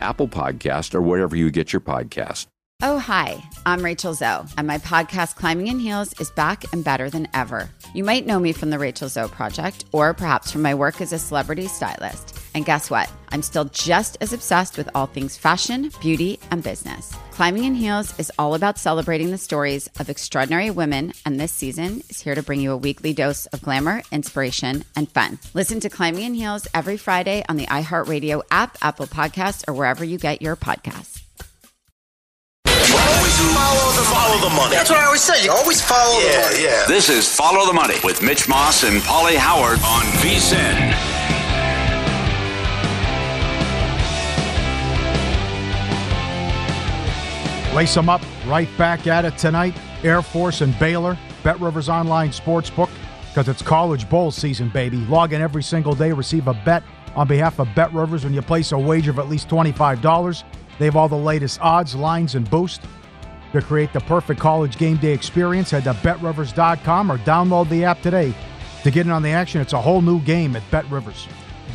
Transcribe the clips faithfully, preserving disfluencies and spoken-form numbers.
Apple Podcast, or wherever you get your podcast. Oh, hi, I'm Rachel Zoe, and my podcast, Climbing in Heels, is back and better than ever. You might know me from the Rachel Zoe Project, or perhaps from my work as a celebrity stylist. And guess what? I'm still just as obsessed with all things fashion, beauty, and business. Climbing in Heels is all about celebrating the stories of extraordinary women, and this season is here to bring you a weekly dose of glamour, inspiration, and fun. Listen to Climbing in Heels every Friday on the iHeartRadio app, Apple Podcasts, or wherever you get your podcasts. Always follow the, follow the money. That's what I always say. You always follow yeah, the money. Yeah. This is Follow the Money with Mitch Moss and Pauly Howard on VSiN. Lace them up, right back at it tonight. Air Force and Baylor, BetRivers Online Sportsbook, because it's college bowl season, baby. Log in every single day, receive a bet on behalf of BetRivers when you place a wager of at least twenty-five dollars. They have all the latest odds, lines, and boost. To create the perfect college game day experience, head to Bet Rivers dot com or download the app today to get in on the action. It's a whole new game at BetRivers.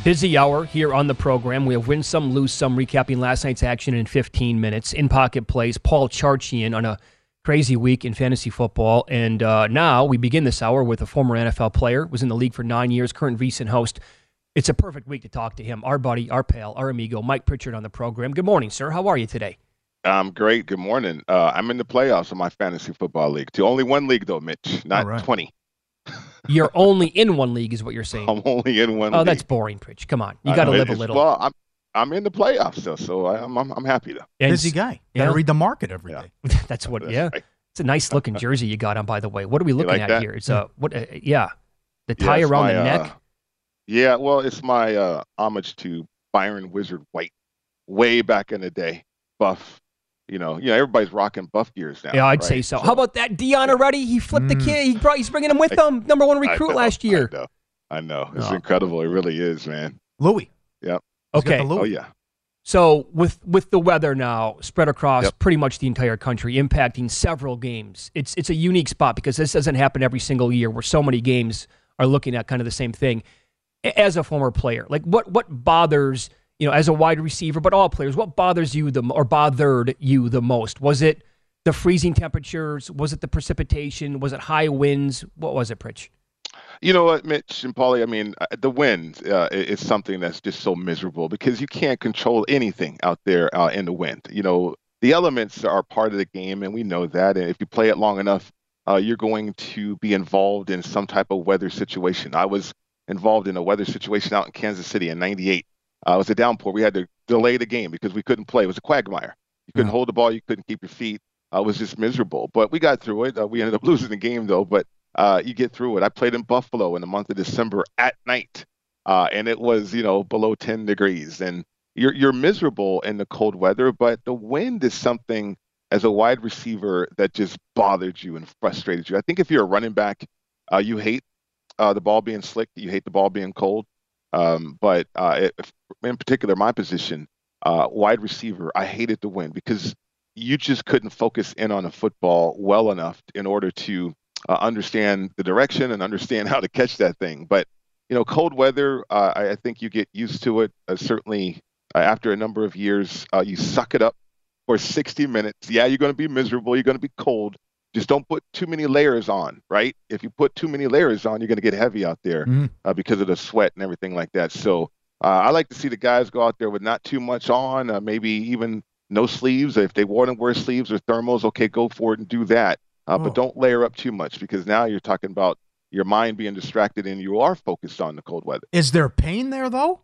Busy hour here on the program. We have win some, lose some, recapping last night's action in fifteen minutes. In pocket plays, Paul Charchian on a crazy week in fantasy football. And uh, now we begin this hour with a former N F L player, was in the league for nine years, current VSiN host. It's a perfect week to talk to him. Our buddy, our pal, our amigo, Mike Pritchard on the program. Good morning, sir. How are you today? I'm great. Good morning. Uh, I'm in the playoffs in my fantasy football league. To only one league, though, Mitch, not right. twenty. You're only in one league is what you're saying. I'm only in one oh, league. Oh, that's boring, Pritch. Come on. You got to live a little. Well, I'm, I'm in the playoffs, so, so I'm, I'm I'm happy, though. And busy guy. Yeah. Got to read the market every yeah. day. that's what, that's yeah. Right. It's a nice-looking jersey you got on, by the way. What are we looking like at that? Here? It's a, what, uh, yeah, the tie yeah, around my, the neck. Uh, yeah, well, it's my uh, homage to Byron Wizard White way back in the day. Buff. You know, you know, everybody's rocking buff gears now. Yeah, I'd right? say so. so. How about that Dion already? He flipped mm. the kid. He brought, he's bringing him with him. Number one recruit know, last year. I know. I know. It's oh. incredible. It really is, man. Louis. Yep. Okay. Louis. Oh, yeah. So with with the weather now spread across yep. pretty much the entire country, impacting several games, it's it's a unique spot because this doesn't happen every single year where so many games are looking at kind of the same thing. As a former player, like what what bothers you know, as a wide receiver, but all players, what bothers you the or bothered you the most? Was it the freezing temperatures? Was it the precipitation? Was it high winds? What was it, Pritch? You know what, Mitch and Pauly, I mean, the wind uh, is something that's just so miserable because you can't control anything out there uh, in the wind. You know, the elements are part of the game, and we know that. And if you play it long enough, uh, you're going to be involved in some type of weather situation. I was involved in a weather situation out in Kansas City in ninety-eight. Uh, it was a downpour. We had to delay the game because we couldn't play. It was a quagmire. You couldn't yeah. hold the ball. You couldn't keep your feet. Uh, it was just miserable. But we got through it. Uh, we ended up losing the game, though. But uh, you get through it. I played in Buffalo in the month of December at night, uh, and it was, you know, below ten degrees. And you're you're miserable in the cold weather. But the wind is something as a wide receiver that just bothered you and frustrated you. I think if you're a running back, uh, you hate uh, the ball being slick. You hate the ball being cold. Um, but uh, if, in particular, my position, uh, wide receiver, I hated the wind because you just couldn't focus in on a football well enough in order to uh, understand the direction and understand how to catch that thing. But, you know, cold weather, uh, I, I think you get used to it. Uh, certainly, uh, after a number of years, uh, you suck it up for sixty minutes. Yeah, you're going to be miserable. You're going to be cold. Just don't put too many layers on, right? If you put too many layers on, you're going to get heavy out there mm. uh, because of the sweat and everything like that. So Uh, I like to see the guys go out there with not too much on, uh, maybe even no sleeves. If they want to wear sleeves or thermals, okay, go for it and do that. Uh, oh. But don't layer up too much, because now you're talking about your mind being distracted and you are focused on the cold weather. Is there pain there, though?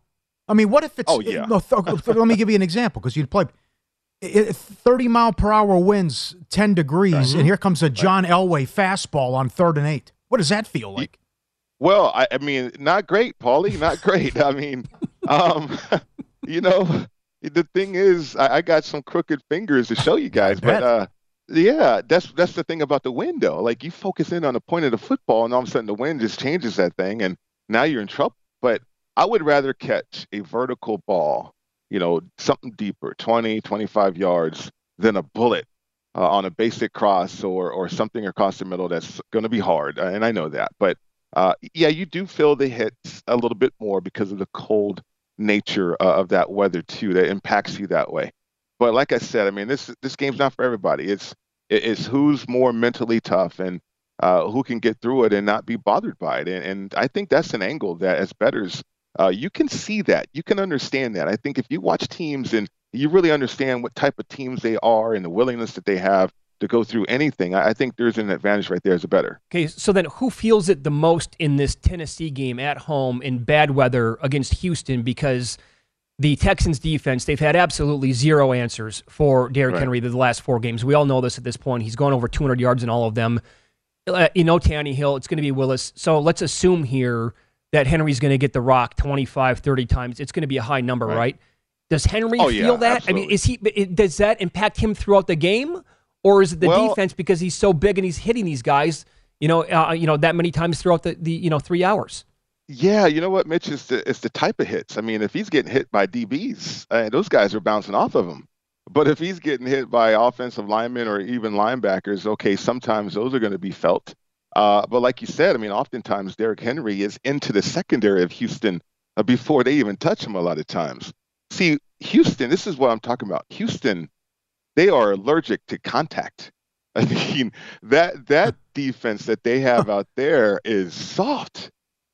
I mean, what if it's... Oh, yeah. It, th- let me give you an example, because you'd play... thirty mile per hour winds, ten degrees, mm-hmm. and here comes a John Elway fastball on third and eight. What does that feel like? Well, I, I mean, not great, Pauly, not great. I mean, um, you know, the thing is, I, I got some crooked fingers to show you guys, but uh, yeah, that's that's the thing about the wind, though. Like, you focus in on the point of the football, and all of a sudden the wind just changes that thing, and now you're in trouble. But I would rather catch a vertical ball, you know, something deeper, twenty, twenty-five yards, than a bullet uh, on a basic cross or or something across the middle that's going to be hard. And I know that. But, uh, yeah, you do feel the hits a little bit more because of the cold nature uh, of that weather, too, that impacts you that way. But like I said, I mean, this this game's not for everybody. It's, it's who's more mentally tough and uh, who can get through it and not be bothered by it. And, and I think that's an angle that as bettors, Uh, you can see that. You can understand that. I think if you watch teams and you really understand what type of teams they are and the willingness that they have to go through anything, I, I think there's an advantage right there as a bettor. Okay, so then who feels it the most in this Tennessee game at home in bad weather against Houston? Because the Texans defense, they've had absolutely zero answers for Derrick right. Henry the last four games. We all know this at this point. He's gone over two hundred yards in all of them. Uh, you know, Tannehill, it's going to be Willis. So let's assume here that Henry's going to get the rock twenty-five, thirty times. It's going to be a high number, right? right? Does Henry oh, feel yeah, that? Absolutely. I mean, is he? Does that impact him throughout the game? Or is it the well, defense, because he's so big and he's hitting these guys, you know, uh, you know, that many times throughout the, the you know, three hours? Yeah, you know what, Mitch? It's the, it's the type of hits. I mean, if he's getting hit by D Bs, uh, those guys are bouncing off of him. But if he's getting hit by offensive linemen or even linebackers, okay, sometimes those are going to be felt. Uh, but like you said, I mean, oftentimes Derrick Henry is into the secondary of Houston uh, before they even touch him a lot of times. See, Houston, this is what I'm talking about. Houston, they are allergic to contact. I mean, that that defense that they have out there is soft,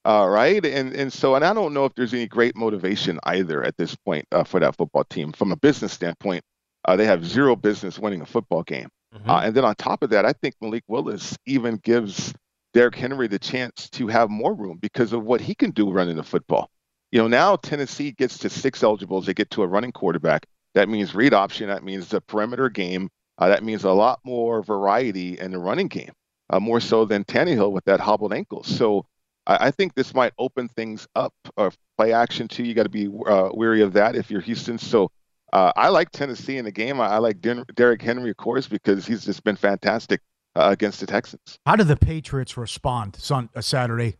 uh, right? And and so, and I don't know if there's any great motivation either at this point uh, for that football team. From a business standpoint, uh, they have zero business winning a football game. Uh, and then on top of that, I think Malik Willis even gives Derrick Henry the chance to have more room because of what he can do running the football. You know, now Tennessee gets to six eligibles. They get to a running quarterback. That means read option. That means the perimeter game. Uh, that means a lot more variety in the running game, uh, more so than Tannehill with that hobbled ankle. So I, I think this might open things up. Or play action, too. You got to be uh, wary of that if you're Houston. So Uh, I like Tennessee in the game. I, I like Der- Derrick Henry, of course, because he's just been fantastic uh, against the Texans. How did the Patriots respond son- uh, Saturday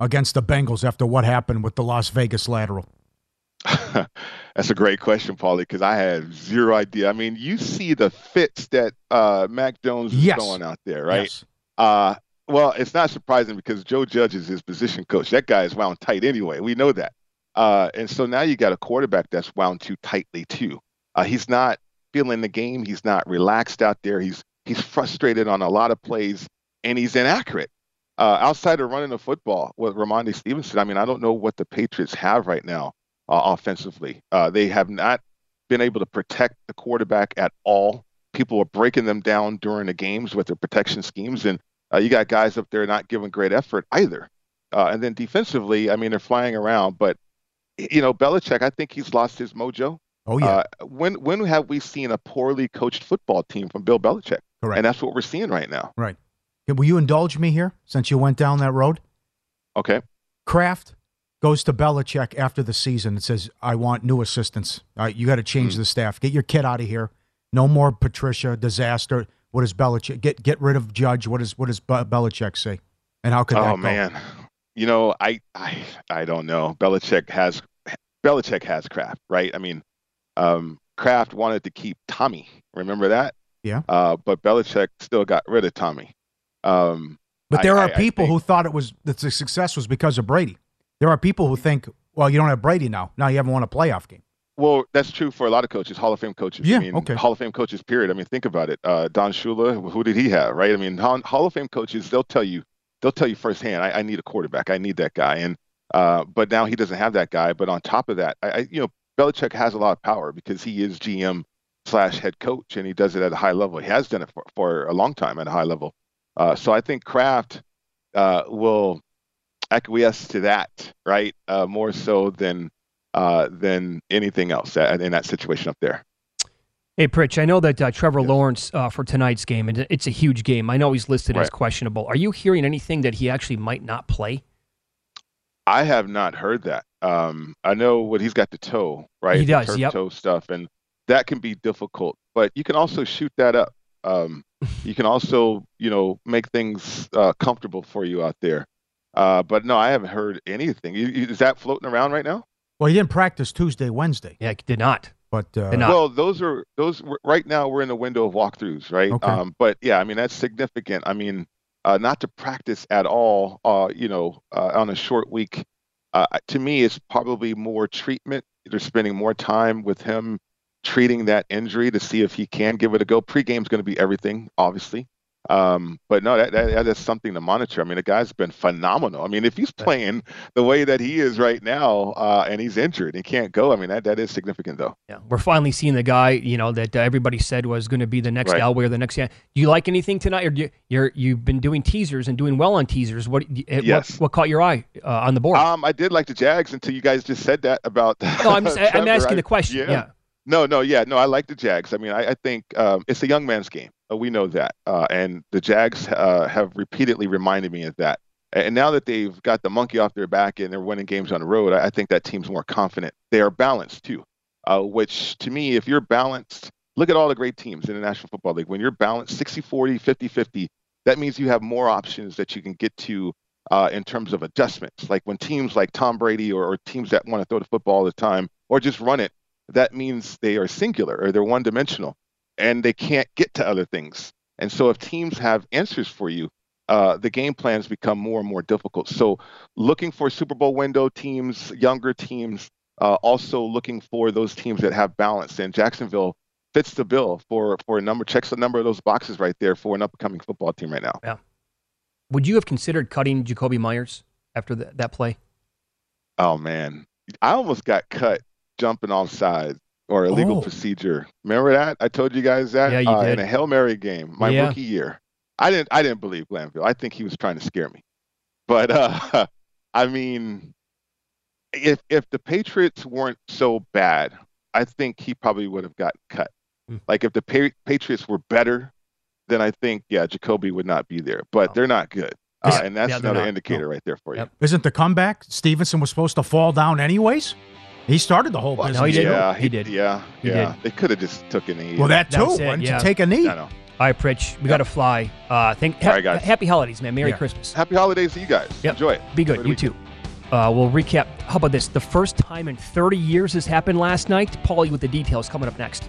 against the Bengals after what happened with the Las Vegas lateral? That's a great question, Pauly, because I have zero idea. I mean, you see the fits that uh, Mac Jones is yes. throwing out there, right? Yes. Uh, well, it's not surprising because Joe Judge is his position coach. That guy is wound tight anyway. We know that. Uh, and so now you got a quarterback that's wound too tightly, too. Uh, he's not feeling the game. He's not relaxed out there. He's he's frustrated on a lot of plays, and he's inaccurate. Uh, outside of running the football with Rhamondre Stevenson, I mean, I don't know what the Patriots have right now uh, offensively. Uh, they have not been able to protect the quarterback at all. People are breaking them down during the games with their protection schemes, and uh, you got guys up there not giving great effort either. Uh, and then defensively, I mean, they're flying around, but you know, Belichick, I think he's lost his mojo. Oh, yeah. Uh, when when have we seen a poorly coached football team from Bill Belichick? Correct. And that's what we're seeing right now. Right. Will you indulge me here since you went down that road? Okay. Kraft goes to Belichick after the season and says, I want new assistants. Right, you got to change mm-hmm. the staff. Get your kid out of here. No more Patricia, disaster. What does Belichick? Get get rid of Judge. What, is, what does Belichick say? And how could that oh, go? Oh, man. You know, I, I I don't know. Belichick has Belichick has Kraft, right? I mean, um, Kraft wanted to keep Tommy. Remember that? Yeah. Uh, but Belichick still got rid of Tommy. Um, but there I, are I, people I think, who thought it was that the success was because of Brady. There are people who think, well, you don't have Brady now. Now you haven't won a playoff game. Well, that's true for a lot of coaches, Hall of Fame coaches. Yeah, I mean, okay. Hall of Fame coaches, period. I mean, think about it. Uh, Don Shula, who did he have, right? I mean, Hall of Fame coaches, they'll tell you, They'll tell you firsthand, I, I need a quarterback. I need that guy. And Uh, but now he doesn't have that guy. But on top of that, I, I, you know, Belichick has a lot of power because he is G M slash head coach, and he does it at a high level. He has done it for, for a long time at a high level. Uh, so I think Kraft uh, will acquiesce to that, right, uh, more so than uh, than anything else in that situation up there. Hey, Pritch, I know that uh, Trevor yes. Lawrence uh, for tonight's game, and it's a huge game. I know he's listed right. as questionable. Are you hearing anything that he actually might not play? I have not heard that. Um, I know what he's got the toe, right? He does, the turf yep. toe stuff, and that can be difficult. But you can also shoot that up. Um, you can also, you know, make things uh, comfortable for you out there. Uh, but no, I haven't heard anything. Is that floating around right now? Well, he didn't practice Tuesday, Wednesday. Yeah, he did not. But uh, did not. Well, those are those. Right now, we're in the window of walkthroughs, right? Okay. Um, but yeah, I mean that's significant. I mean. Uh, not to practice at all, uh, you know, uh, on a short week, uh, to me, it's probably more treatment. They're spending more time with him treating that injury to see if he can give it a go. Pre-game is going to be everything, obviously. Um, but no, that, that, that is something to monitor. I mean, the guy's been phenomenal. I mean, if he's playing the way that he is right now uh, and he's injured and can't go, I mean, that, that is significant, though. Yeah, we're finally seeing the guy, you know, that uh, everybody said was going to be the next right. Elway or the next. Do you like anything tonight? Or do you, you're, you've been doing teasers and doing well on teasers. What yes. what, what caught your eye uh, on the board? Um, I did like the Jags until you guys just said that about No, I'm, just, I'm asking I, the question. Yeah. yeah. No, no, yeah, no, I like the Jags. I mean, I, I think um, it's a young man's game. We know that. Uh, and the Jags uh, have repeatedly reminded me of that. And now that they've got the monkey off their back and they're winning games on the road, I think that team's more confident. They are balanced, too, uh, which to me, if you're balanced, look at all the great teams in the National Football League. When you're balanced sixty forty, fifty fifty, that means you have more options that you can get to uh, in terms of adjustments. Like when teams like Tom Brady or, or teams that want to throw the football all the time or just run it, that means they are singular or they're one-dimensional and they can't get to other things. And so if teams have answers for you, uh, the game plans become more and more difficult. So looking for Super Bowl window teams, younger teams, uh, also looking for those teams that have balance. And Jacksonville fits the bill for, for a number, checks a number of those boxes right there for an upcoming football team right now. Yeah. Would you have considered cutting Jacoby Myers after the, that play? Oh, man. I almost got cut. Jumping offside or illegal oh. procedure. Remember that? I told you guys that yeah, you uh, did. in a Hail Mary game, my yeah. rookie year. I didn't. I didn't believe Glanville. I think he was trying to scare me. But uh, I mean, if if the Patriots weren't so bad, I think he probably would have gotten cut. Mm. Like if the pa- Patriots were better, then I think yeah, Jacoby would not be there. But oh. they're not good. Uh, and that's yeah, another not. indicator no. right there for you. Yep. Isn't the comeback? Stevenson was supposed to fall down anyways. He started the whole business. No, he did. Yeah, he, he did. Yeah, he yeah. Did. They could have just took a knee. Well, that too. Why didn't you take a knee? I know. All right, Pritch, we yep. got to fly. Uh, thank. Ha- All right, guys. Happy holidays, man. Merry yeah. Christmas. Happy holidays to you guys. Yep. Enjoy it. Be good. You weekend. too. Uh, we'll recap. How about this? The first time in thirty years this happened last night. Pauly with the details coming up next.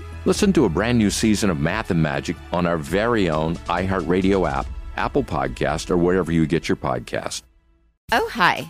Listen to a brand new season of Math and Magic on our very own iHeartRadio app, Apple Podcast, or wherever you get your podcast. Oh, hi,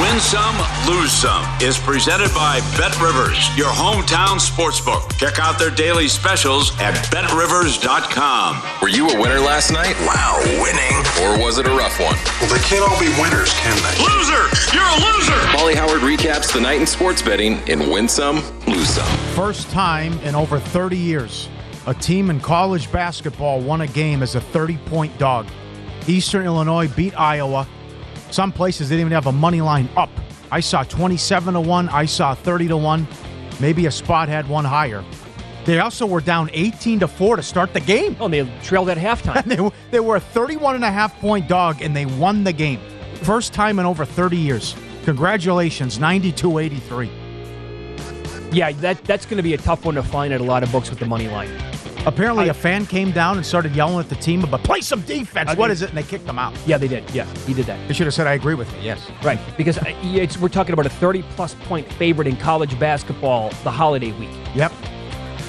Win Some, Lose Some is presented by BetRivers, your hometown sportsbook. Check out their daily specials at bet rivers dot com. Were you a winner last night? Wow, winning. Or was it a rough one? Well, they can't all be winners, can they? Loser! You're a loser! Pauly Howard recaps the night in sports betting in Win Some, Lose Some. First time in over thirty years, a team in college basketball won a game as a thirty-point dog. Eastern Illinois beat Iowa. Some places didn't even have a money line up. I saw twenty-seven to one. I saw thirty to one. Maybe a spot had one higher. They also were down eighteen to four to start the game. Oh, and they trailed at halftime. They, they were a thirty-one and a half point dog, and they won the game. First time in over thirty years. Congratulations, ninety-two eighty-three. Yeah, that that's going to be a tough one to find at a lot of books with the money line. Apparently I, a fan came down and started yelling at the team about, play some defense, I what mean, is it? And they kicked him out. Yeah, they did. Yeah, he did that. They should have said, I agree with you, yes. Right, because it's, we're talking about a thirty-plus point favorite in college basketball the holiday week. Yep.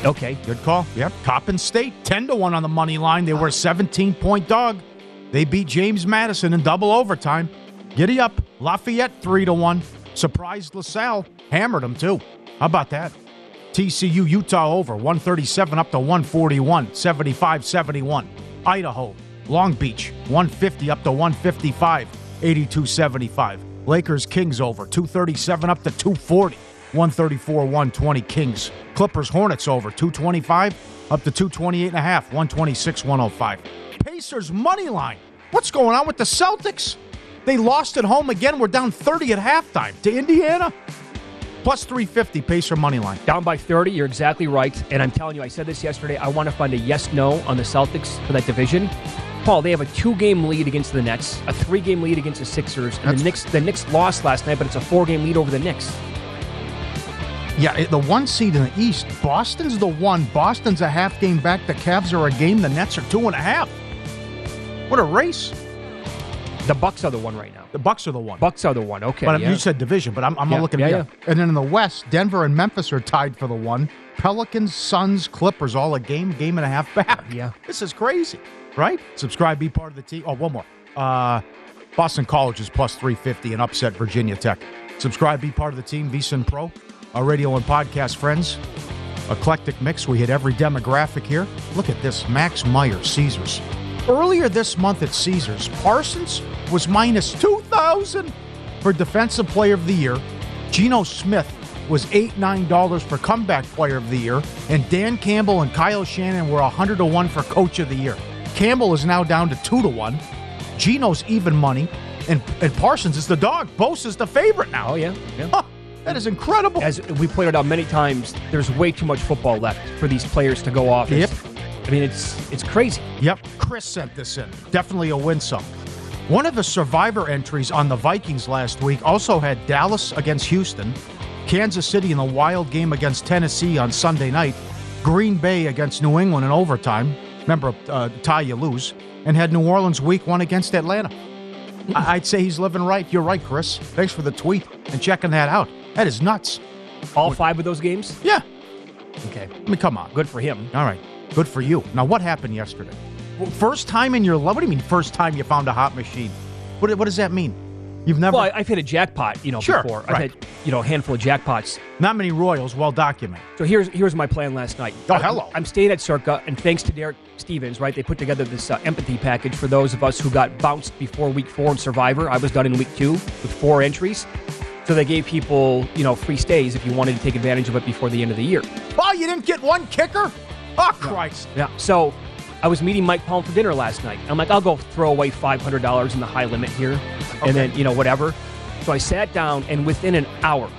Okay. Good call. Yep. Coppin State, ten to one on the money line. They were a seventeen-point dog. They beat James Madison in double overtime. Giddy up. Lafayette, three to one. Surprised LaSalle. Hammered them, too. How about that? T C U, Utah over, one thirty-seven up to one forty-one, seventy-five seventy-one. Idaho, Long Beach, one fifty up to one fifty-five, eighty-two seventy-five. Lakers, Kings over, two thirty-seven up to two forty, one thirty-four one twenty Kings. Clippers, Hornets over, two twenty-five up to two twenty-eight and a half, one twenty-six one oh five. Pacers, money line. What's going on with the Celtics? They lost at home again. We're down thirty at halftime to Indiana. Plus three fifty, Pacer money line. Down by thirty, you're exactly right. And I'm telling you, I said this yesterday, I want to find a yes-no on the Celtics for that division. Paul, they have a two-game lead against the Nets, a three-game lead against the Sixers, and That's the Knicks, the Knicks lost last night, but it's a four-game lead over the Knicks. Yeah, the one seed in the East, Boston's the one. Boston's a half game back. The Cavs are a game. The Nets are two and a half. What a race. The Bucks are the one right now. The Bucks are the one. Bucks are the one. Okay. But yeah. You said division, but I'm, I'm yeah, looking at yeah, yeah. And then in the West, Denver and Memphis are tied for the one. Pelicans, Suns, Clippers, all a game, game and a half back. Yeah. This is crazy, right? Subscribe, be part of the team. Oh, one more. Uh, Boston College is plus three fifty and upset Virginia Tech. Subscribe, be part of the team. VSiN Pro, our radio and podcast friends. Eclectic mix. We hit every demographic here. Look at this. Max Meyer, Caesars. Earlier this month at Caesars, Parsons was minus two thousand for Defensive Player of the Year. Geno Smith was eight dollars, nine dollars for Comeback Player of the Year. And Dan Campbell and Kyle Shannon were one hundred to one for Coach of the Year. Campbell is now down to two to one. Geno's even money. And, and Parsons is the dog. Bosa's the favorite now. Oh, yeah. yeah. Huh, that is incredible. As we pointed out many times, there's way too much football left for these players to go off. Yep. I mean, it's it's crazy. Yep. Chris sent this in. Definitely a winsome. One of the survivor entries on the Vikings last week also had Dallas against Houston, Kansas City in a wild game against Tennessee on Sunday night, Green Bay against New England in overtime. Remember, uh, tie, you lose. And had New Orleans week one against Atlanta. I'd say he's living right. You're right, Chris. Thanks for the tweet and checking that out. That is nuts. All five of those games? Yeah. Okay. I mean, come on. Good for him. All right. Good for you. Now, what happened yesterday? First time in your life? What do you mean first time you found a hot machine? What What does that mean? You've never... Well, I've hit a jackpot, you know, sure, before. Right. I've had, you know, a handful of jackpots. Not many Royals, well documented. So here's here's my plan last night. Oh, hello. I'm, I'm staying at Circa, and thanks to Derrick Stevens, right, they put together this uh, empathy package for those of us who got bounced before week four in Survivor. I was done in week two with four entries. So they gave people, you know, free stays if you wanted to take advantage of it before the end of the year. Oh, you didn't get one kicker? Oh, Christ. Yeah, yeah. So... I was meeting Mike Palm for dinner last night. I'm like, I'll go throw away five hundred dollars in the high limit here, and okay. then, you know, whatever. So I sat down, and within an hour,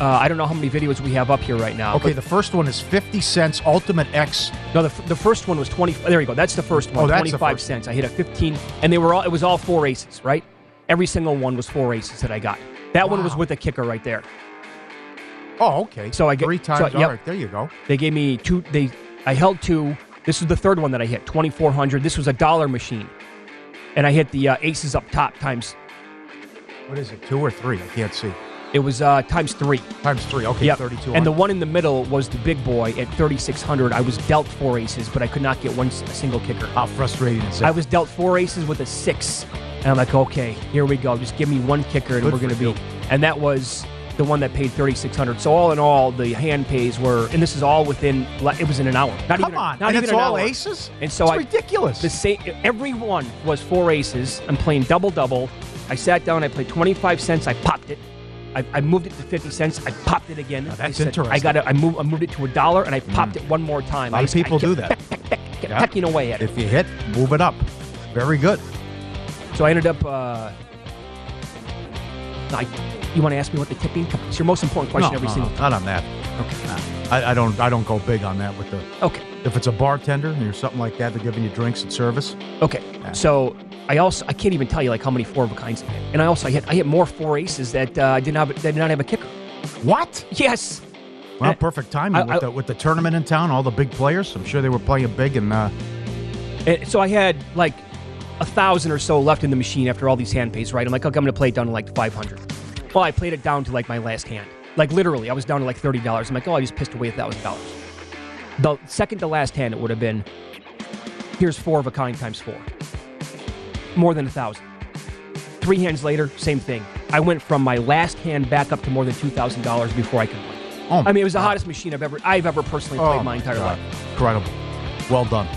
uh, I don't know how many videos we have up here right now. Okay, the first one is fifty cents, Ultimate X. No, the, the first one was twenty. There you go. That's the first one, oh, twenty-five cents. I hit a fifteen, and they were all. It was all four aces, right? Every single one was four aces that I got. That wow. one was with a kicker right there. Oh, okay. So I get three times. So, all yep, right, there you go. They gave me two. They I held two. This is the third one that I hit, twenty-four hundred. This was a dollar machine. And I hit the uh, aces up top times... What is it, two or three? I can't see. It was uh, times three. Times three, okay, yep. thirty-two hundred. And the one in the middle was the big boy at thirty-six hundred. I was dealt four aces, but I could not get one single kicker. How frustrating is that? I was dealt four aces with a six. And I'm like, okay, here we go. Just give me one kicker and Good we're going to be... And that was... the one that paid thirty-six hundred dollars. So all in all, the hand pays were, and this is all within, it was in an hour. Not Come even, on, not and even it's an all hour. Aces? And so it's I, ridiculous. The same, every one was four aces. I'm playing double-double. I sat down, I played twenty-five cents, I popped it. I, I moved it to fifty cents, I popped it again. Now that's I said, interesting. I, got it, I, moved, I moved it to a dollar, and I popped mm. it one more time. A lot I, of people I do that. Peck, peck, peck, peck, yeah. Pecking away at it. If you hit, move it up. Very good. So I ended up, uh, I... You want to ask me what the tipping? It's your most important question no, every no, single no, time. Not on that. Okay. Nah. I, I don't. I don't go big on that with the. Okay. If it's a bartender and you're something like that, they're giving you drinks and service. Okay. Nah. So I also I can't even tell you like how many four of a kinds. And I also I hit I hit more four aces that uh, did not that did not have a kicker. What? Yes. Well, and perfect timing I, with I, the with the tournament in town. All the big players. I'm sure they were playing big and. Uh... And so I had like a thousand or so left in the machine after all these hand pays. Right. I'm like, okay, I'm going to play it down to like five hundred. Well, I played it down to, like, my last hand. Like, literally, I was down to, like, thirty dollars. I'm like, oh, I just pissed away one thousand dollars. The second to last hand, it would have been, here's four of a kind times four. More than one thousand dollars. Three hands later, same thing. I went from my last hand back up to more than two thousand dollars before I could win. Oh I mean, it was the God. hottest machine I've ever I've ever personally played oh my entire God. life. Incredible. Well done.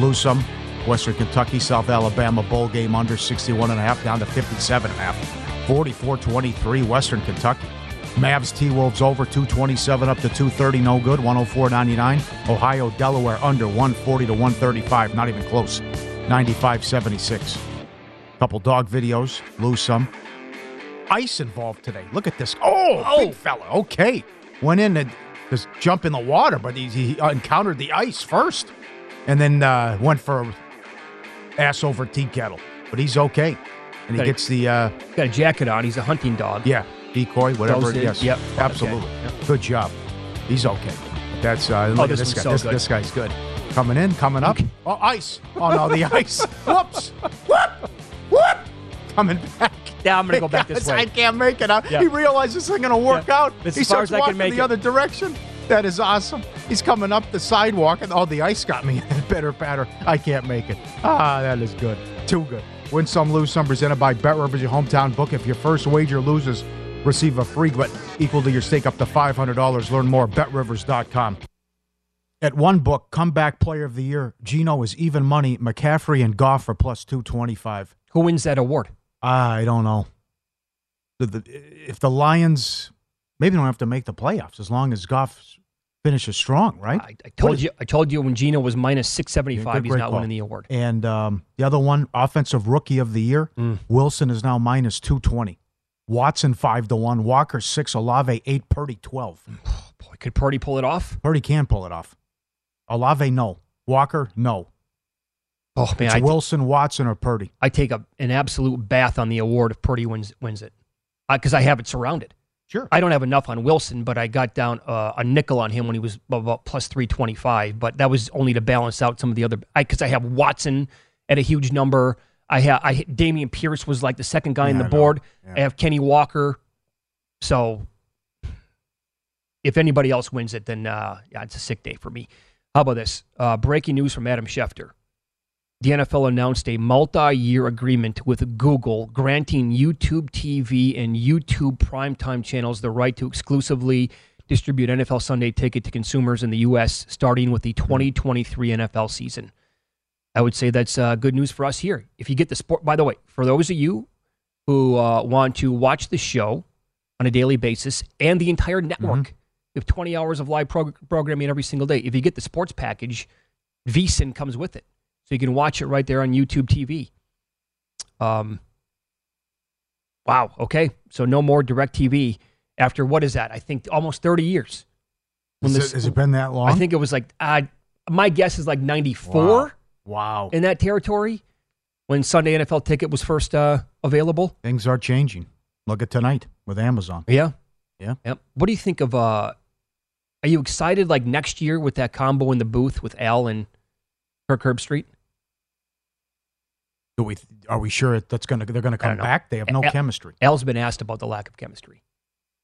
Lose some. Western Kentucky, South Alabama bowl game under sixty-one and a half down to fifty-seven and a half. forty-four twenty-three, Western Kentucky. Mavs, T-Wolves over, two twenty-seven up to two thirty, no good, one oh four ninety-nine. Ohio, Delaware under, one forty to one thirty-five, not even close, ninety-five seventy-six. Couple dog videos, lose some. Ice involved today. Look at this. Oh, oh. big fella. Okay. Went in and just jumped in the water, but he, he encountered the ice first and then uh, went for ass over tea kettle, but he's okay. And he gets the... Uh, got a jacket on. He's a hunting dog. Yeah. Decoy, whatever it is. Yep. Absolutely. Okay. Yep. Good job. He's okay. That's... Uh, oh, this, this guy. So this, this guy's good. Coming in, coming up. Okay. Oh, ice. Oh, no, the ice. Whoops. Whoop. Whoop. Coming back. Yeah, I'm going to go back this way. I can't make it. Yep. He realizes this isn't going to work yep. out. As he starts as I walking can make the it. other direction. That is awesome. He's coming up the sidewalk, and oh, the ice got me. Better patter. I can't make it. Ah, that is good. Too good. Win some, lose some, presented by BetRivers, your hometown book. If your first wager loses, receive a free bet equal to your stake up to five hundred dollars. Learn more at bet rivers dot com. At one book, comeback player of the year, Geno is even money. McCaffrey and Goff are plus two twenty-five. Who wins that award? I don't know. If the Lions maybe don't have to make the playoffs as long as Goff's finishes strong, right? I, I told what? you I told you when Gino was minus six seventy-five, yeah, he's not call. winning the award. And um, the other one, Offensive Rookie of the Year, mm. Wilson is now minus two twenty. Watson five to one, Walker six, Olave eight, Purdy twelve. Oh, boy, could Purdy pull it off? Purdy can pull it off. Olave, no. Walker, no. Oh, man, it's I Wilson, t- Watson, or Purdy. I take a, an absolute bath on the award if Purdy wins wins it because I, I have it surrounded. Sure. I don't have enough on Wilson, but I got down uh, a nickel on him when he was about plus three twenty-five, but that was only to balance out some of the other – because I have Watson at a huge number. I have I Damian Pierce was like the second guy yeah, on the I board. Yeah. I have Kenny Walker. So if anybody else wins it, then uh, yeah, it's a sick day for me. How about this? Uh, breaking news from Adam Schefter. The N F L announced a multi-year agreement with Google granting YouTube T V and YouTube primetime channels the right to exclusively distribute N F L Sunday Ticket to consumers in the U S starting with the twenty twenty-three N F L season. I would say that's uh, good news for us here. If you get the sport, by the way, for those of you who uh, want to watch the show on a daily basis and the entire network, mm-hmm. you have twenty hours of live prog- programming every single day. If you get the sports package, VSiN comes with it. So you can watch it right there on YouTube T V. Um, wow, okay. So no more DirecTV after, what is that? I think almost thirty years. When this, it, has it been that long? I think it was like, uh, my guess is like ninety-four. Wow. wow. In that territory when Sunday N F L Ticket was first uh, available. Things are changing. Look at tonight with Amazon. Yeah. Yeah. Yep. What do you think of, uh, are you excited like next year with that combo in the booth with Al and Kirk Herbstreit? Do we? Are we sure that's going to? They're going to come back. They have no Al, chemistry. Al's been asked about the lack of chemistry.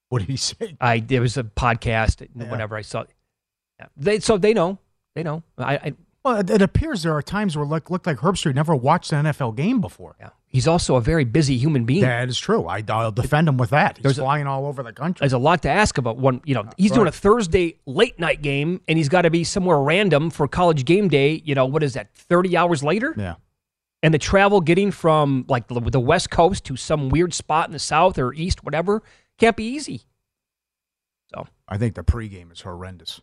What did he say? I there was a podcast. Yeah. Whenever I saw, yeah. they so they know they know. I, I well, it, it appears there are times where look looked like Herbstreit never watched an N F L game before. Yeah, he's also a very busy human being. That is true. I, I'll defend him with that. He's there's flying a, all over the country. There's a lot to ask about. One, you know, yeah, he's right. doing a Thursday late night game, and he's got to be somewhere random for college game day. You know, what is that? thirty hours later. Yeah. And the travel getting from like the West Coast to some weird spot in the South or East, whatever, can't be easy. So I think the pregame is horrendous,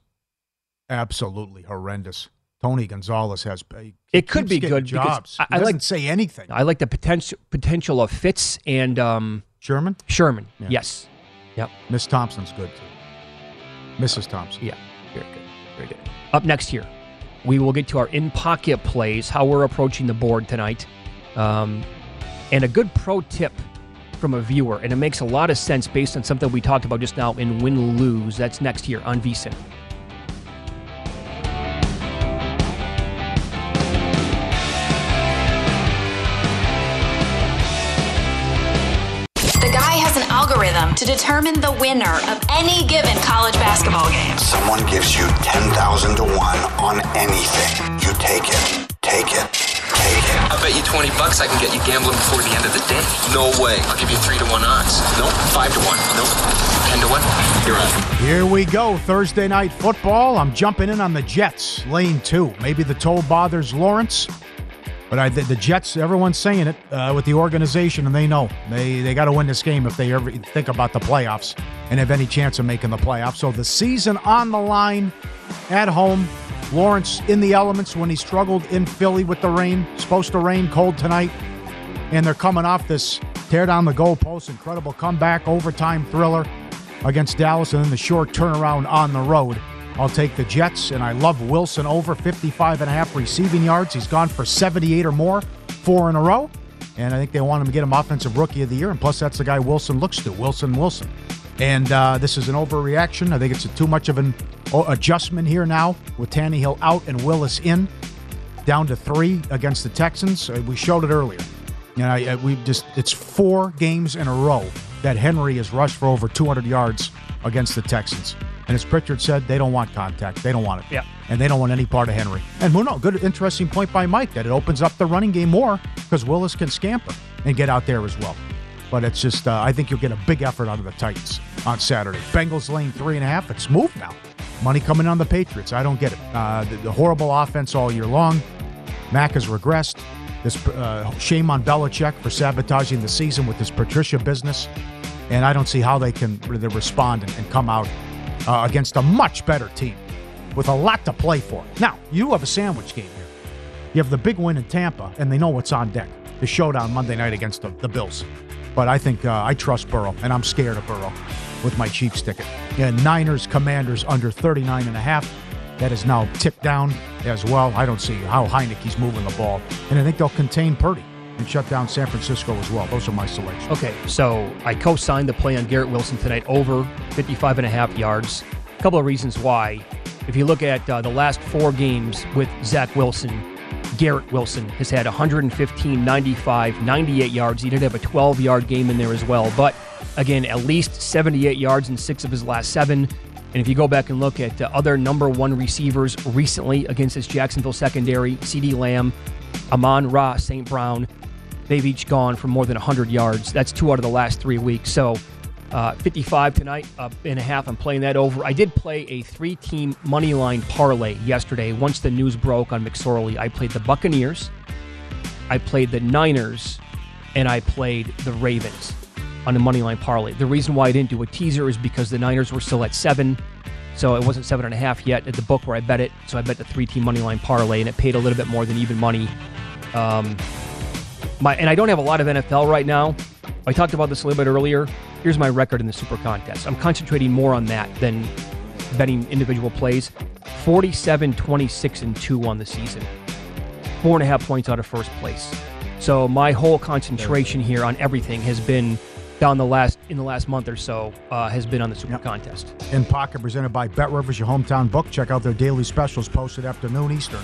absolutely horrendous. Tony Gonzalez has it could be good jobs. I, I doesn't like, say anything. I like the potential potential of Fitz and um, Sherman. Sherman, yeah. yes, yep. Miss Thompson's good too. Missus Thompson, yeah, very good, very good. Up next here. We will get to our in-pocket plays, how we're approaching the board tonight, um, and a good pro tip from a viewer. And it makes a lot of sense based on something we talked about just now in win-lose. That's next year on VSiN. Algorithm to determine the winner of any given college basketball game. Someone gives you ten thousand to one on anything. You take it, take it, take it. I bet you twenty bucks I can get you gambling before the end of the day. No way. I'll give you three to one odds. Nope. five to one. Nope. ten to one. You're on. Here we go. Thursday night football. I'm jumping in on the Jets. Lane two. Maybe the toe bothers Lawrence. But I, the, the Jets, everyone's saying it uh, with the organization, and they know they they got to win this game if they ever think about the playoffs and have any chance of making the playoffs. So the season on the line at home. Lawrence in the elements when he struggled in Philly with the rain. Supposed to rain cold tonight. And they're coming off this tear down the goalpost, incredible comeback, overtime thriller against Dallas, and then the short turnaround on the road. I'll take the Jets, and I love Wilson over fifty-five and a half receiving yards. He's gone for seventy-eight or more, four in a row, and I think they want him to get him Offensive Rookie of the Year, and plus that's the guy Wilson looks to, Wilson Wilson. And uh, this is an overreaction. I think it's a too much of an adjustment here now with Tannehill out and Willis in, down to three against the Texans. We showed it earlier. You know, we just it's four games in a row that Henry has rushed for over two hundred yards against the Texans. And as Pritchard said, they don't want contact. They don't want it. Yeah. And they don't want any part of Henry. And who knows? Good, interesting point by Mike that it opens up the running game more because Willis can scamper and get out there as well. But it's just, uh, I think you'll get a big effort out of the Titans on Saturday. Bengals lane three and a half. It's moved now. Money coming on the Patriots. I don't get it. Uh, the, the horrible offense all year long. Mac has regressed. This uh, shame on Belichick for sabotaging the season with this Patricia business. And I don't see how they can they respond and, and come out Uh, against a much better team with a lot to play for. Now, you have a sandwich game here. You have the big win in Tampa, and they know what's on deck. The showdown Monday night against the, the Bills. But I think uh, I trust Burrow, and I'm scared of Burrow with my Chiefs ticket. And Niners, Commanders under thirty-nine and a half. That is now tipped down as well. I don't see how Heineke's moving the ball. And I think they'll contain Purdy and shut down San Francisco as well. Those are my selections. Okay, so I co-signed the play on Garrett Wilson tonight, over fifty-five and a half yards. A couple of reasons why. If you look at uh, the last four games with Zach Wilson, Garrett Wilson has had one fifteen, ninety-five, ninety-eight yards. He did have a twelve-yard game in there as well. But, again, at least seventy-eight yards in six of his last seven. And if you go back and look at uh, other number one receivers recently against this Jacksonville secondary, CeeDee Lamb, Amon-Ra Saint Brown, they've each gone for more than one hundred yards. That's two out of the last three weeks. So uh, fifty-five tonight, up and a half. I'm playing that over. I did play a three-team money line parlay yesterday. Once the news broke on McSorley, I played the Buccaneers, I played the Niners, and I played the Ravens on the money line parlay. The reason why I didn't do a teaser is because the Niners were still at seven. So it wasn't seven and a half yet at the book where I bet it. So I bet the three-team money line parlay, and it paid a little bit more than even money. Um, my and I don't have a lot of N F L right now. I talked about this a little bit earlier. Here's my record in the Super Contest. I'm concentrating more on that than betting individual plays. forty-seven, twenty-six, and two on the season. Four and a half points out of first place. So my whole concentration here on everything has been down the last in the last month or so uh, has been on the Super yep. Contest. In Pocket, presented by BetRivers, your hometown book. Check out their daily specials posted after noon Eastern.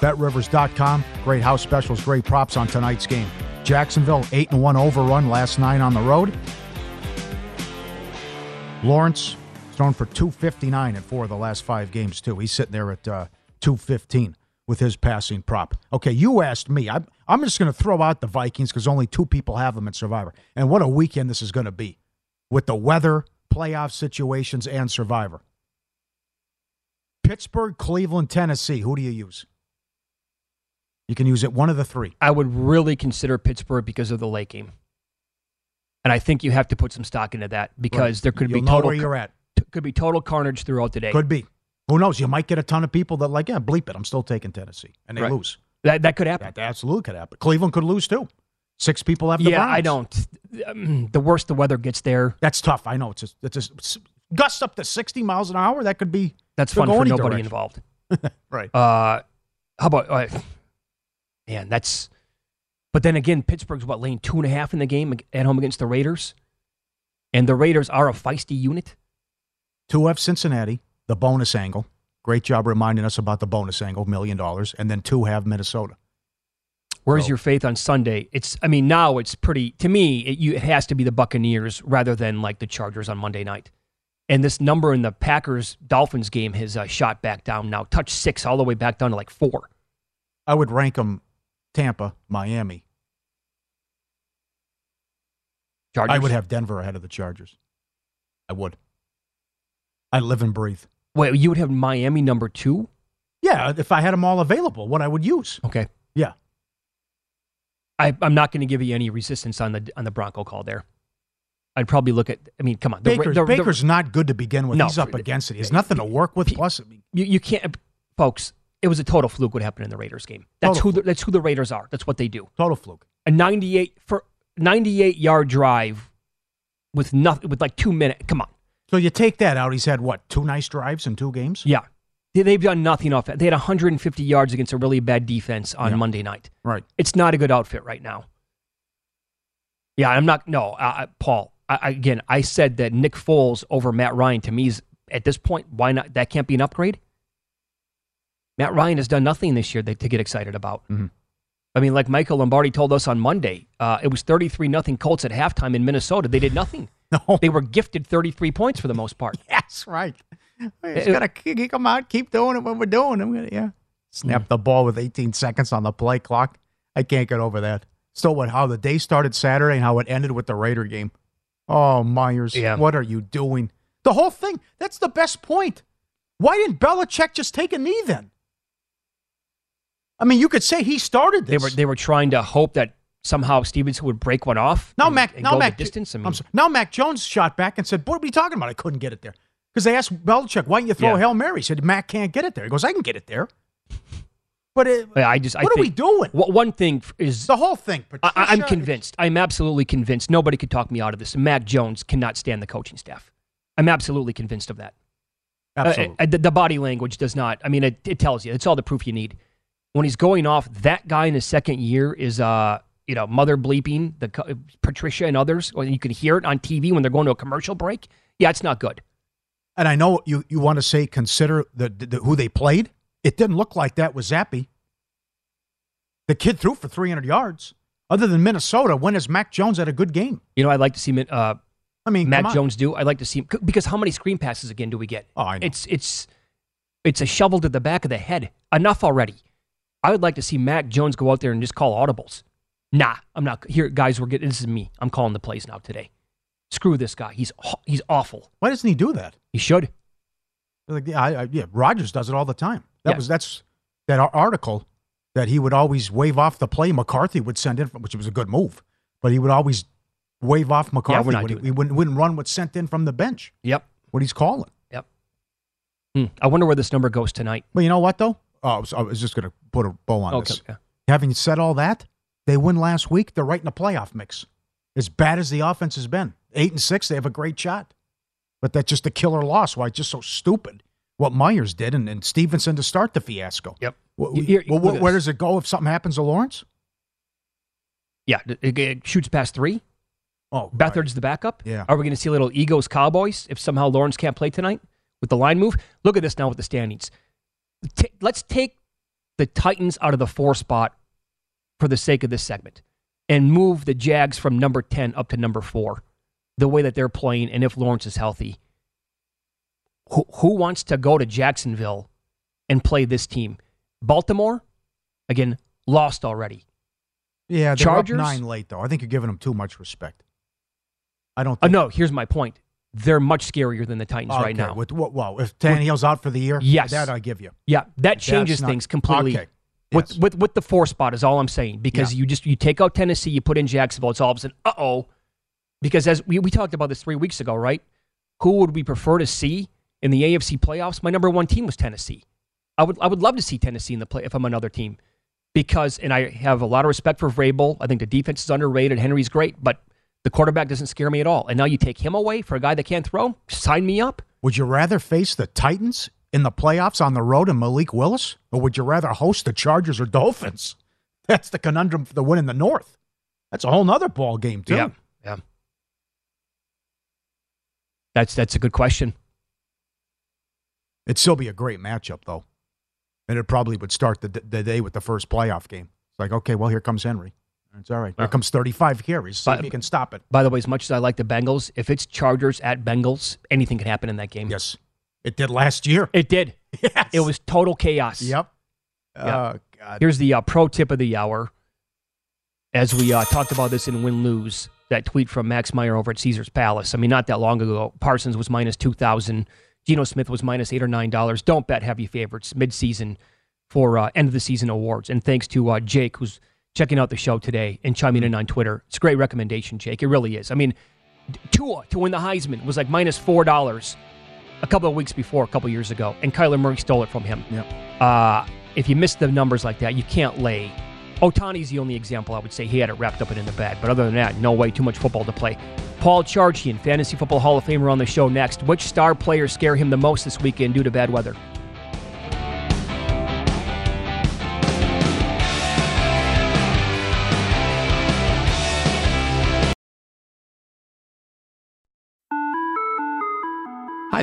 Bet Rivers dot com. Great house specials, great props on tonight's game. Jacksonville eight and one overrun last nine on the road. Lawrence thrown for two fifty nine in four of the last five games too. He's sitting there at uh, two fifteen with his passing prop. Okay, you asked me. I'm, I'm just going to throw out the Vikings because only two people have them in Survivor. And what a weekend this is going to be with the weather, playoff situations, and Survivor. Pittsburgh, Cleveland, Tennessee. Who do you use? You can use it one of the three. I would really consider Pittsburgh because of the late game. And I think you have to put some stock into that because right. there could You'll be total, where you're at. could be total carnage throughout the day. Could be. Who knows? You might get a ton of people that like, yeah, bleep it. I'm still taking Tennessee. And they right. lose. That that could happen. That absolutely could happen. Cleveland could lose, too. Six people have the yeah, Browns. I don't. Um, the worse the weather gets there. That's tough. I know. It's just, it's just gusts up to sixty miles an hour. That could be. That's fun for nobody direction. involved. right. Uh, how about, uh, man, that's. But then again, Pittsburgh's what, laying two and a half in the game at home against the Raiders? And the Raiders are a feisty unit. two F Cincinnati. The bonus angle. Great job reminding us about the bonus angle, million dollars. And then two have Minnesota. Where's so. your faith on Sunday? It's, I mean, now it's pretty, to me, it, you, it has to be the Buccaneers rather than like the Chargers on Monday night. And this number in the Packers-Dolphins game has uh, shot back down now. Touch six all the way back down to like four. I would rank them Tampa, Miami. Chargers. I would have Denver ahead of the Chargers. I would. I live and breathe. Wait, you would have Miami number two? Yeah, if I had them all available, what I would use. Okay. Yeah. I, I'm not going to give you any resistance on the on the Bronco call there. I'd probably look at, I mean, come on. The, Baker's, the, Baker's the, not good to begin with. No, He's up against it. He has nothing to work with. Plus, I mean, you, you can't, folks, it was a total fluke what happened in the Raiders game. That's who the, that's who the Raiders are. That's what they do. Total fluke. A ninety-eight for ninety-eight-yard drive with nothing, with like two minutes. Come on. So you take that out, he's had, what, two nice drives in two games? Yeah. They've done nothing off that. They had one fifty yards against a really bad defense on yeah. Monday night. Right. It's not a good outfit right now. Yeah, I'm not, no, uh, Paul, I, again, I said that Nick Foles over Matt Ryan, to me, is, at this point, why not? That can't be an upgrade. Matt Ryan has done nothing this year that, to get excited about. Mm-hmm. I mean, like Michael Lombardi told us on Monday, uh, it was thirty-three nothing Colts at halftime in Minnesota. They did nothing. No. They were gifted thirty-three points for the most part. Yes, right. It's got to kick them out. Keep doing it when we're doing it. I'm gonna, yeah. Snap the ball with eighteen seconds on the play clock. I can't get over that. Still, what? How the day started Saturday and how it ended with the Raider game. Oh, Myers, yeah. What are you doing? The whole thing. That's the best point. Why didn't Belichick just take a knee then? I mean, you could say he started this. They were they were trying to hope that somehow Stevenson would break one off. Now and, Mac, and now Mac, distance. I mean, I'm sorry. Now Mac Jones shot back and said, "Boy, what are you talking about? I couldn't get it there." Because they asked Belichick, why don't you throw yeah. a Hail Mary? He said, Mac can't get it there. He goes, I can get it there. But it, I just, what I are we doing? One thing is... The whole thing. Patricia, I, I'm convinced. I'm absolutely convinced. Nobody could talk me out of this. Mac Jones cannot stand the coaching staff. I'm absolutely convinced of that. Absolutely. Uh, the, the body language does not. I mean, it, it tells you. It's all the proof you need. When he's going off, that guy in his second year is, uh, you know, mother bleeping, the Patricia and others. Or you can hear it on T V when they're going to a commercial break. Yeah, it's not good. And I know you, you want to say consider the, the, the who they played. It didn't look like that with Zappy. The kid threw for three hundred yards. Other than Minnesota, when has Mac Jones had a good game? You know, I'd like to see uh, I mean, Mac Jones do. I'd like to see him. Because how many screen passes again do we get? Oh, I know. It's, it's, it's a shovel to the back of the head. Enough already. I would like to see Mac Jones go out there and just call audibles. Nah, I'm not. Here, guys, we're getting, this is me. I'm calling the plays now today. Screw this guy. He's he's awful. Why doesn't he do that? He should. Like, yeah, I, I, yeah, Rodgers does it all the time. That yeah. was that's that article that he would always wave off the play. McCarthy would send in, from, which was a good move, but he would always wave off McCarthy. Yeah, he, he wouldn't, wouldn't run what's sent in from the bench. Yep, what he's calling. Yep. Hmm. I wonder where this number goes tonight. Well, you know what though? Oh, I was, I was just going to put a bow on okay. this. Yeah. Having said all that, they win last week. They're right in the playoff mix. As bad as the offense has been, eight and six, they have a great shot. But that's just a killer loss. Why it's just so stupid what Myers did and, and Stevenson to start the fiasco. Yep. Well, Here, well, where does it go if something happens to Lawrence? Yeah, it, it shoots past three. Oh, Bethard's right. the backup. Yeah. Are we going to see a little egos Cowboys if somehow Lawrence can't play tonight with the line move? Look at this now with the standings. T- let's take the Titans out of the four spot for the sake of this segment and move the Jags from number ten up to number four. The way that they're playing, and if Lawrence is healthy, who, who wants to go to Jacksonville and play this team? Baltimore, again, lost already. Yeah, they're Chargers, up nine late, though. I think you're giving them too much respect. I don't think... Uh, no, here's my point. They're much scarier than the Titans okay, right now. With, well, if Tannehill's out for the year, yes. that I give you. Yeah, that changes not, things completely. Okay. Yes. With, with, with the four spot is all I'm saying, because yeah. you just you take out Tennessee, you put in Jacksonville, it's all of a sudden, uh-oh, because as we, we talked about this three weeks ago, right? Who would we prefer to see in the A F C playoffs? My number one team was Tennessee. I would I would love to see Tennessee in the play if I'm another team. Because, and I have a lot of respect for Vrabel. I think the defense is underrated. Henry's great, but the quarterback doesn't scare me at all. And now you take him away for a guy that can't throw? Sign me up. Would you rather face the Titans in the playoffs on the road and Malik Willis? Or would you rather host the Chargers or Dolphins? That's the conundrum for the win in the North. That's a whole nother ball game, too. Yeah, yeah. That's that's a good question. It'd still be a great matchup, though. And it probably would start the, the day with the first playoff game. It's like, okay, well, here comes Henry. It's all right. Here comes thirty-five carries. See by, if you can stop it. By the way, as much as I like the Bengals, if it's Chargers at Bengals, anything could happen in that game. Yes. It did last year. It did. Yes. It was total chaos. Yep. yep. Uh, God. Here's the uh, pro tip of the hour. As we uh, talked about this in Win-Lose. That tweet from Max Meyer over at Caesars Palace. I mean, not that long ago, Parsons was minus two thousand. Geno Smith was minus eight or nine dollars. Don't bet heavy favorites midseason for uh, end-of-the-season awards. And thanks to uh, Jake, who's checking out the show today and chiming in on Twitter. It's a great recommendation, Jake. It really is. I mean, Tua to win the Heisman was like minus four dollars a couple of weeks before, a couple of years ago. And Kyler Murray stole it from him. Yep. Uh, if you miss the numbers like that, you can't lay... Otani's the only example I would say he had it wrapped up and in the bag. But other than that, no way, too much football to play. Paul Chargian, Fantasy Football Hall of Famer on the show next. Which star players scare him the most this weekend due to bad weather? Hi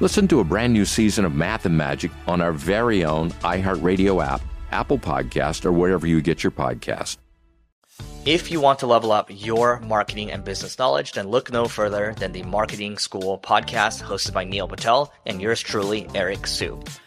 Listen to a brand new season of Math and Magic on our very own iHeartRadio app, Apple Podcast, or wherever you get your podcast. If you want to level up your marketing and business knowledge, then look no further than the Marketing School podcast hosted by Neil Patel and yours truly, Eric Siu.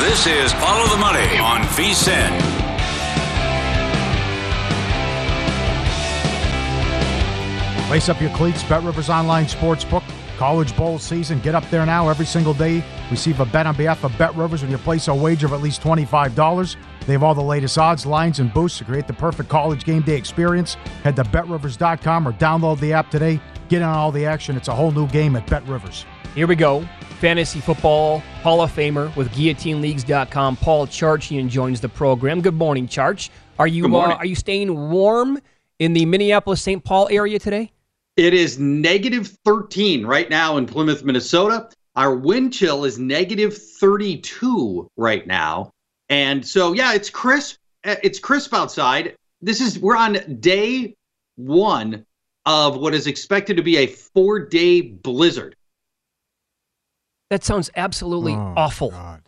This is Follow the Money on VSiN. Lace up your cleats, BetRivers Online Sportsbook. College Bowl season, get up there now every single day. Receive a bet on behalf of BetRivers when you place a wager of at least twenty-five dollars. They have all the latest odds, lines, and boosts to create the perfect college game day experience. Head to Bet Rivers dot com or download the app today. Get on all the action. It's a whole new game at BetRivers. Here we go. Fantasy Football Hall of Famer with Guillotine Leagues dot com. Paul Charchian joins the program. Good morning, Charch. Are you uh, are you staying warm in the Minneapolis-Saint Paul area today? It is negative thirteen right now in Plymouth, Minnesota. Our wind chill is negative thirty-two right now, and so yeah, it's crisp. It's crisp outside. This is we're on day one of what is expected to be a four-day blizzard. That sounds absolutely oh, awful. God.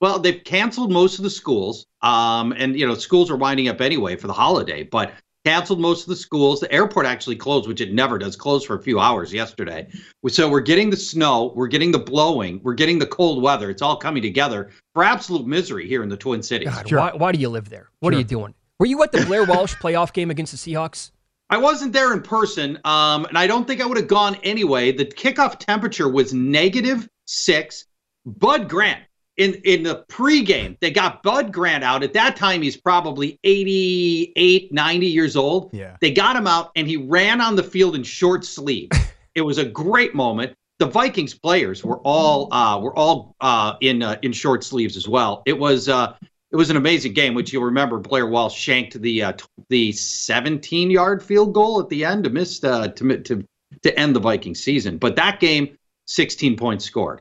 Well, they've canceled most of the schools, um, and you know schools are winding up anyway for the holiday. But canceled most of the schools. The airport actually closed, which it never does, closed for a few hours yesterday. So we're getting the snow, we're getting the blowing, we're getting the cold weather. It's all coming together for absolute misery here in the Twin Cities. God, sure. why, why do you live there? What sure. are you doing? Were you at the Blair Walsh playoff game against the Seahawks? I wasn't there in person, um, and I don't think I would have gone anyway. The kickoff temperature was negative six. Bud Grant, in, in the pregame, they got Bud Grant out. At that time, he's probably eighty-eight, ninety years old. Yeah. They got him out, and he ran on the field in short sleeves. It was a great moment. The Vikings players were all uh, were all uh, in uh, in short sleeves as well. It was uh, It was an amazing game, which you'll remember. Blair Walsh shanked the uh, the seventeen-yard field goal at the end to miss uh, to to to end the Vikings season. But that game, sixteen points scored.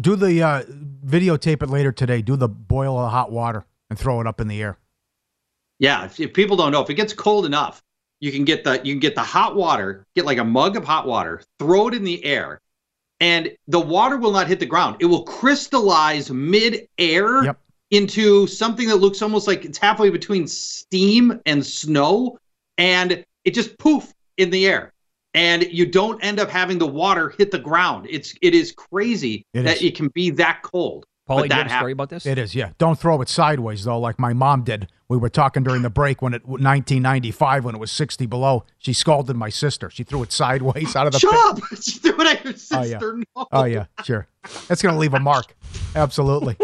Do the uh, videotape it later today. Do the boil of hot water and throw it up in the air. Yeah, if, if people don't know, if it gets cold enough, you can get the you can get the hot water. Get like a mug of hot water, throw it in the air, and the water will not hit the ground. It will crystallize mid-air. Yep. Into something that looks almost like it's halfway between steam and snow, and it just poof in the air, and you don't end up having the water hit the ground. It's it is crazy it that is. It can be that cold. Pauly, do you have a story about this? It is, yeah. Don't throw it sideways, though, like my mom did. We were talking during the break when it nineteen ninety-five, when it was sixty below. She scalded my sister. She threw it sideways out of the Shut pit. Up! She threw it at your sister. Oh, yeah, no. Oh, yeah. Sure. That's going to leave a mark. Absolutely.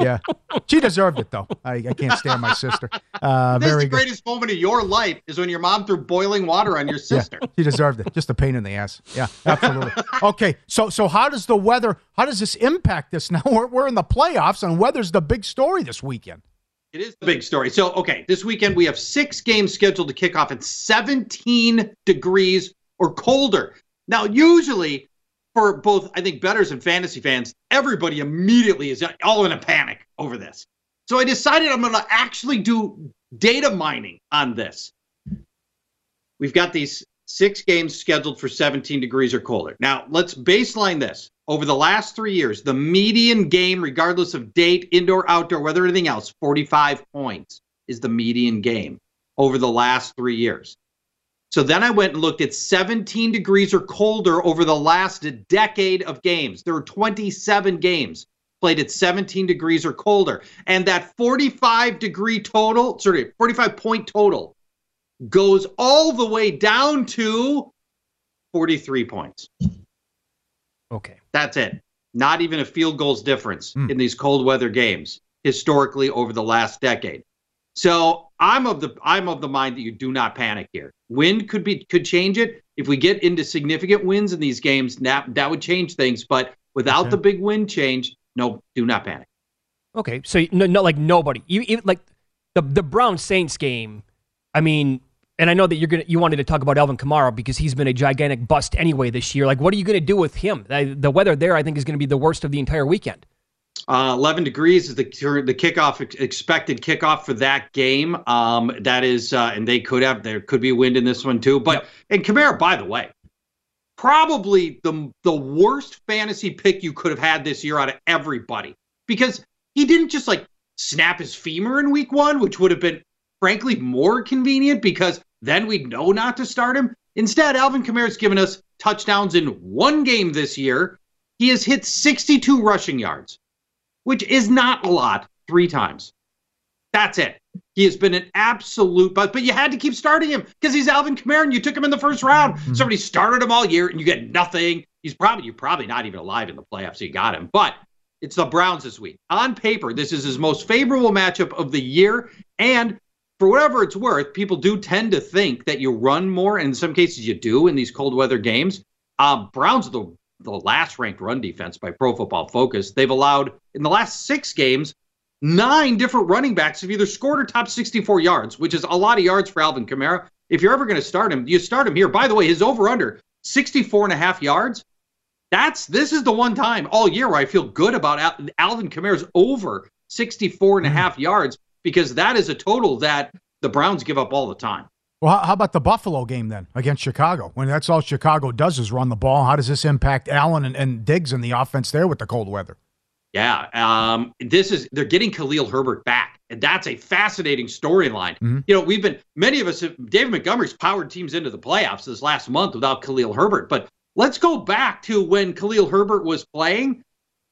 Yeah. She deserved it, though. I, I can't stand my sister. Uh, this very is the greatest good. moment of your life is when your mom threw boiling water on your sister. Yeah, she deserved it. Just a pain in the ass. Yeah, absolutely. Okay, so so how does the weather, how does this impact this now? We're, we're in the playoffs, and weather's the big story this weekend. It is the big story. So, okay, this weekend we have six games scheduled to kick off at seventeen degrees or colder. Now, usually, for both, I think, bettors and fantasy fans, everybody immediately is all in a panic over this. So I decided I'm going to actually do data mining on this. We've got these six games scheduled for seventeen degrees or colder. Now, let's baseline this. Over the last three years, the median game, regardless of date, indoor, outdoor, weather, anything else, forty-five points is the median game over the last three years. So then I went and looked at seventeen degrees or colder over the last decade of games. There were twenty-seven games played at seventeen degrees or colder. And that forty-five degree total, sorry, forty-five point total goes all the way down to forty-three points. Okay. That's it. Not even a field goals difference mm. in these cold weather games historically over the last decade. So I'm of the I'm of the mind that you do not panic here. Wind could be could change it. If we get into significant winds in these games, that, that would change things. But without okay. the big wind change, no, do not panic. Okay, so no, no like nobody, you, you like the the Browns Saints game. I mean, and I know that you're gonna you wanted to talk about Alvin Kamara because he's been a gigantic bust anyway this year. Like, what are you gonna do with him? The, the weather there, I think, is gonna be the worst of the entire weekend. Uh, eleven degrees is the the kickoff expected kickoff for that game. Um, that is, uh, and they could have there could be wind in this one too. But yep. and Kamara, by the way, probably the the worst fantasy pick you could have had this year out of everybody because he didn't just like snap his femur in week one, which would have been frankly more convenient because then we'd know not to start him. Instead, Alvin Kamara's given us touchdowns in one game this year. He has hit sixty-two rushing yards. Which is not a lot, three times. That's it. He has been an absolute bust, but you had to keep starting him because he's Alvin Kamara and you took him in the first round. Mm-hmm. Somebody started him all year and you get nothing. He's probably you're probably not even alive in the playoffs. So you got him, but it's the Browns this week. On paper, this is his most favorable matchup of the year, and for whatever it's worth, people do tend to think that you run more, and in some cases you do in these cold weather games. Um, Browns are the the last ranked run defense by Pro Football Focus. They've allowed, in the last six games, nine different running backs have either scored or topped sixty-four yards, which is a lot of yards for Alvin Kamara. If you're ever going to start him, you start him here. By the way, his over-under, sixty-four and a half yards. That's, this is the one time all year where I feel good about Al- Alvin Kamara's over sixty-four and a half mm. yards, because that is a total that the Browns give up all the time. Well, how about the Buffalo game then against Chicago? When that's all Chicago does is run the ball, how does this impact Allen and, and Diggs in the offense there with the cold weather? Yeah, um, this is they're getting Khalil Herbert back, and that's a fascinating storyline. Mm-hmm. You know, we've been many of us. David Montgomery's powered teams into the playoffs this last month without Khalil Herbert, but let's go back to when Khalil Herbert was playing.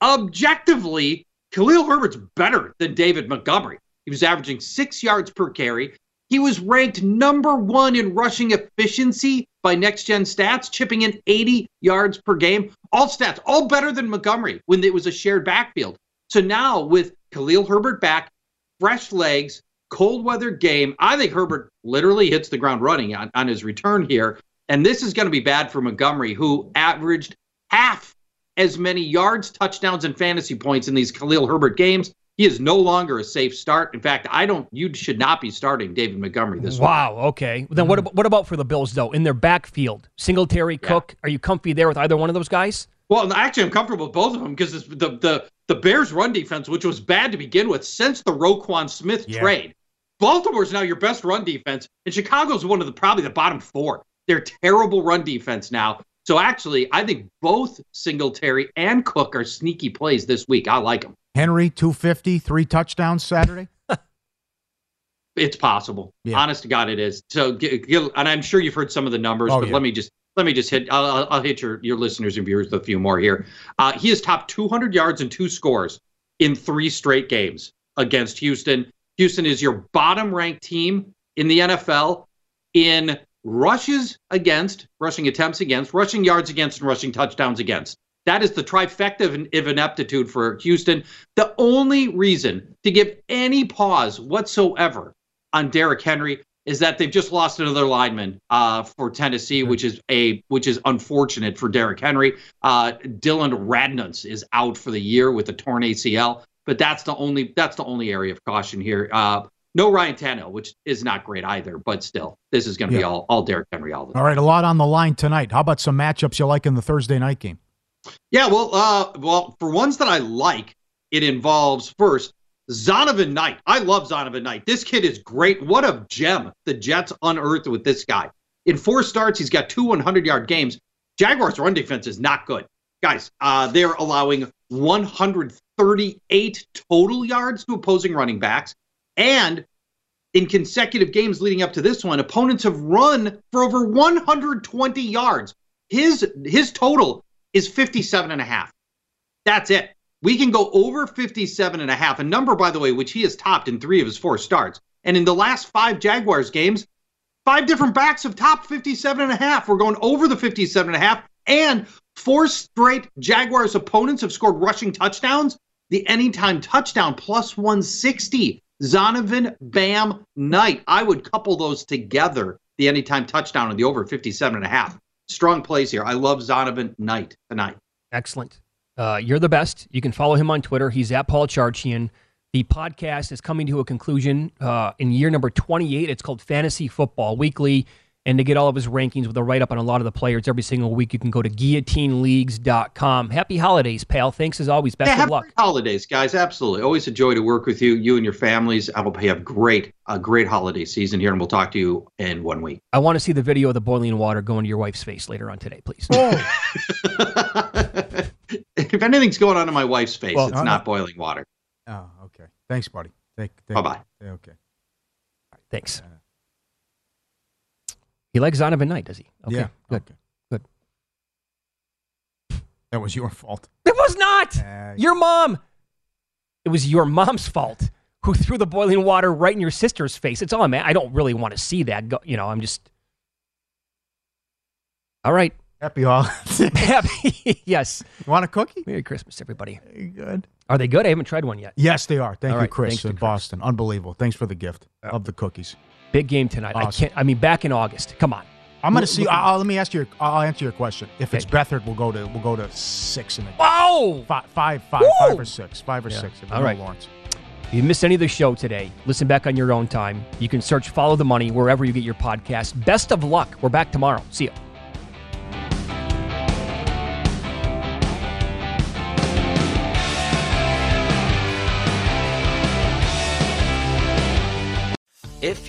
Objectively, Khalil Herbert's better than David Montgomery. He was averaging six yards per carry. He was ranked number one in rushing efficiency by Next Gen Stats, chipping in eighty yards per game. All stats, all better than Montgomery when it was a shared backfield. So now with Khalil Herbert back, fresh legs, cold weather game, I think Herbert literally hits the ground running on, on his return here. And this is going to be bad for Montgomery, who averaged half as many yards, touchdowns, and fantasy points in these Khalil Herbert games. He is no longer a safe start. In fact, I don't. You should not be starting David Montgomery this week. Wow. Week. Okay. Then what? About, what about for the Bills though? In their backfield, Singletary, yeah. Cook. Are you comfy there with either one of those guys? Well, actually, I'm comfortable with both of them because the the the Bears' run defense, which was bad to begin with, since the Roquan Smith yeah. trade, Baltimore's now your best run defense, and Chicago's one of the probably the bottom four. They're terrible run defense now. So actually, I think both Singletary and Cook are sneaky plays this week. I like them. Henry, two fifty, three touchdowns Saturday? It's possible. Yeah. Honest to God, it is. So, and I'm sure you've heard some of the numbers, oh, but yeah. let me just let me just hit, I'll, I'll hit your, your listeners and viewers with a few more here. Uh, he has topped two hundred yards and two scores in three straight games against Houston. Houston is your bottom-ranked team in the N F L in rushes against, rushing attempts against, rushing yards against, and rushing touchdowns against. That is the trifecta of ineptitude for Houston. The only reason to give any pause whatsoever on Derrick Henry is that they've just lost another lineman uh, for Tennessee, which is a which is unfortunate for Derrick Henry. Uh, Dylan Radunz is out for the year with a torn A C L, but that's the only that's the only area of caution here. Uh, no Ryan Tannehill, which is not great either, but still, this is going to yeah. be all all Derrick Henry all the time. All right, a lot on the line tonight. How about some matchups you like in the Thursday night game? Yeah, well, uh, well, for ones that I like, it involves first Zonovan Knight. I love Zonovan Knight. This kid is great. What a gem the Jets unearthed with this guy. In four starts, he's got two hundred-yard games. Jaguars' run defense is not good. Guys, uh, they're allowing one hundred thirty-eight total yards to opposing running backs. And in consecutive games leading up to this one, opponents have run for over one hundred twenty yards. His, his total is fifty-seven and a half. That's it. We can go over fifty-seven and a half, a number, by the way, which he has topped in three of his four starts. And in the last five Jaguars games, five different backs have topped fifty-seven and a half. We're going over the fifty-seven and a half, and four straight Jaguars opponents have scored rushing touchdowns. The anytime touchdown, plus one sixty. Zonovan Bam Knight. I would couple those together, the anytime touchdown and the over fifty-seven and a half. Strong plays here. I love Zonovan Knight tonight. Excellent. Uh, you're the best. You can follow him on Twitter. He's at Paul Charchian. The podcast is coming to a conclusion uh, in year number twenty-eight. It's called Fantasy Football Weekly. And to get all of his rankings with a write-up on a lot of the players every single week, you can go to guillotine leagues dot com. Happy holidays, pal. Thanks as always. Best yeah, of luck. Happy holidays, guys. Absolutely. Always a joy to work with you, you and your families. I hope you have great, a great holiday season here, and we'll talk to you in one week. I want to see the video of the boiling water going to your wife's face later on today, please. Oh. If anything's going on in my wife's face, well, it's no, not no. boiling water. Oh, okay. Thanks, buddy. Thank, thank, Bye-bye. Okay. All right, thanks. Uh, He likes Zonovan Knight, does he? Okay, yeah. Good. Okay. Good. That was your fault. It was not! Uh, your mom! It was your mom's fault who threw the boiling water right in your sister's face. It's all I'm at. I don't really want to see that. Go, you know, I'm just... All right. Happy holidays. Happy, yes. You want a cookie? Merry Christmas, everybody. Good. Are they good? I haven't tried one yet. Yes, they are. Thank all you, right. Chris, Thanks in Boston. Chris. Unbelievable. Thanks for the gift oh. of the cookies. Big game tonight. Awesome. I can't. I mean, back in August. Come on. I'm gonna see. I'll, let me ask you. I'll answer your question. If okay. it's Beathard, we'll go to we'll go to six in the game. Wow. Five, five, five, five or six, five or yeah. six. All right, Lawrence. If you missed any of the show today, listen back on your own time. You can search "Follow the Money" wherever you get your podcast. Best of luck. We're back tomorrow. See you. If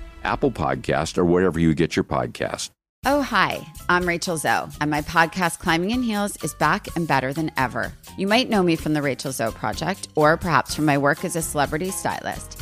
Apple Podcast, or wherever you get your podcast. Oh, hi, I'm Rachel Zoe, and my podcast, Climbing in Heels, is back and better than ever. You might know me from the Rachel Zoe Project, or perhaps from my work as a celebrity stylist.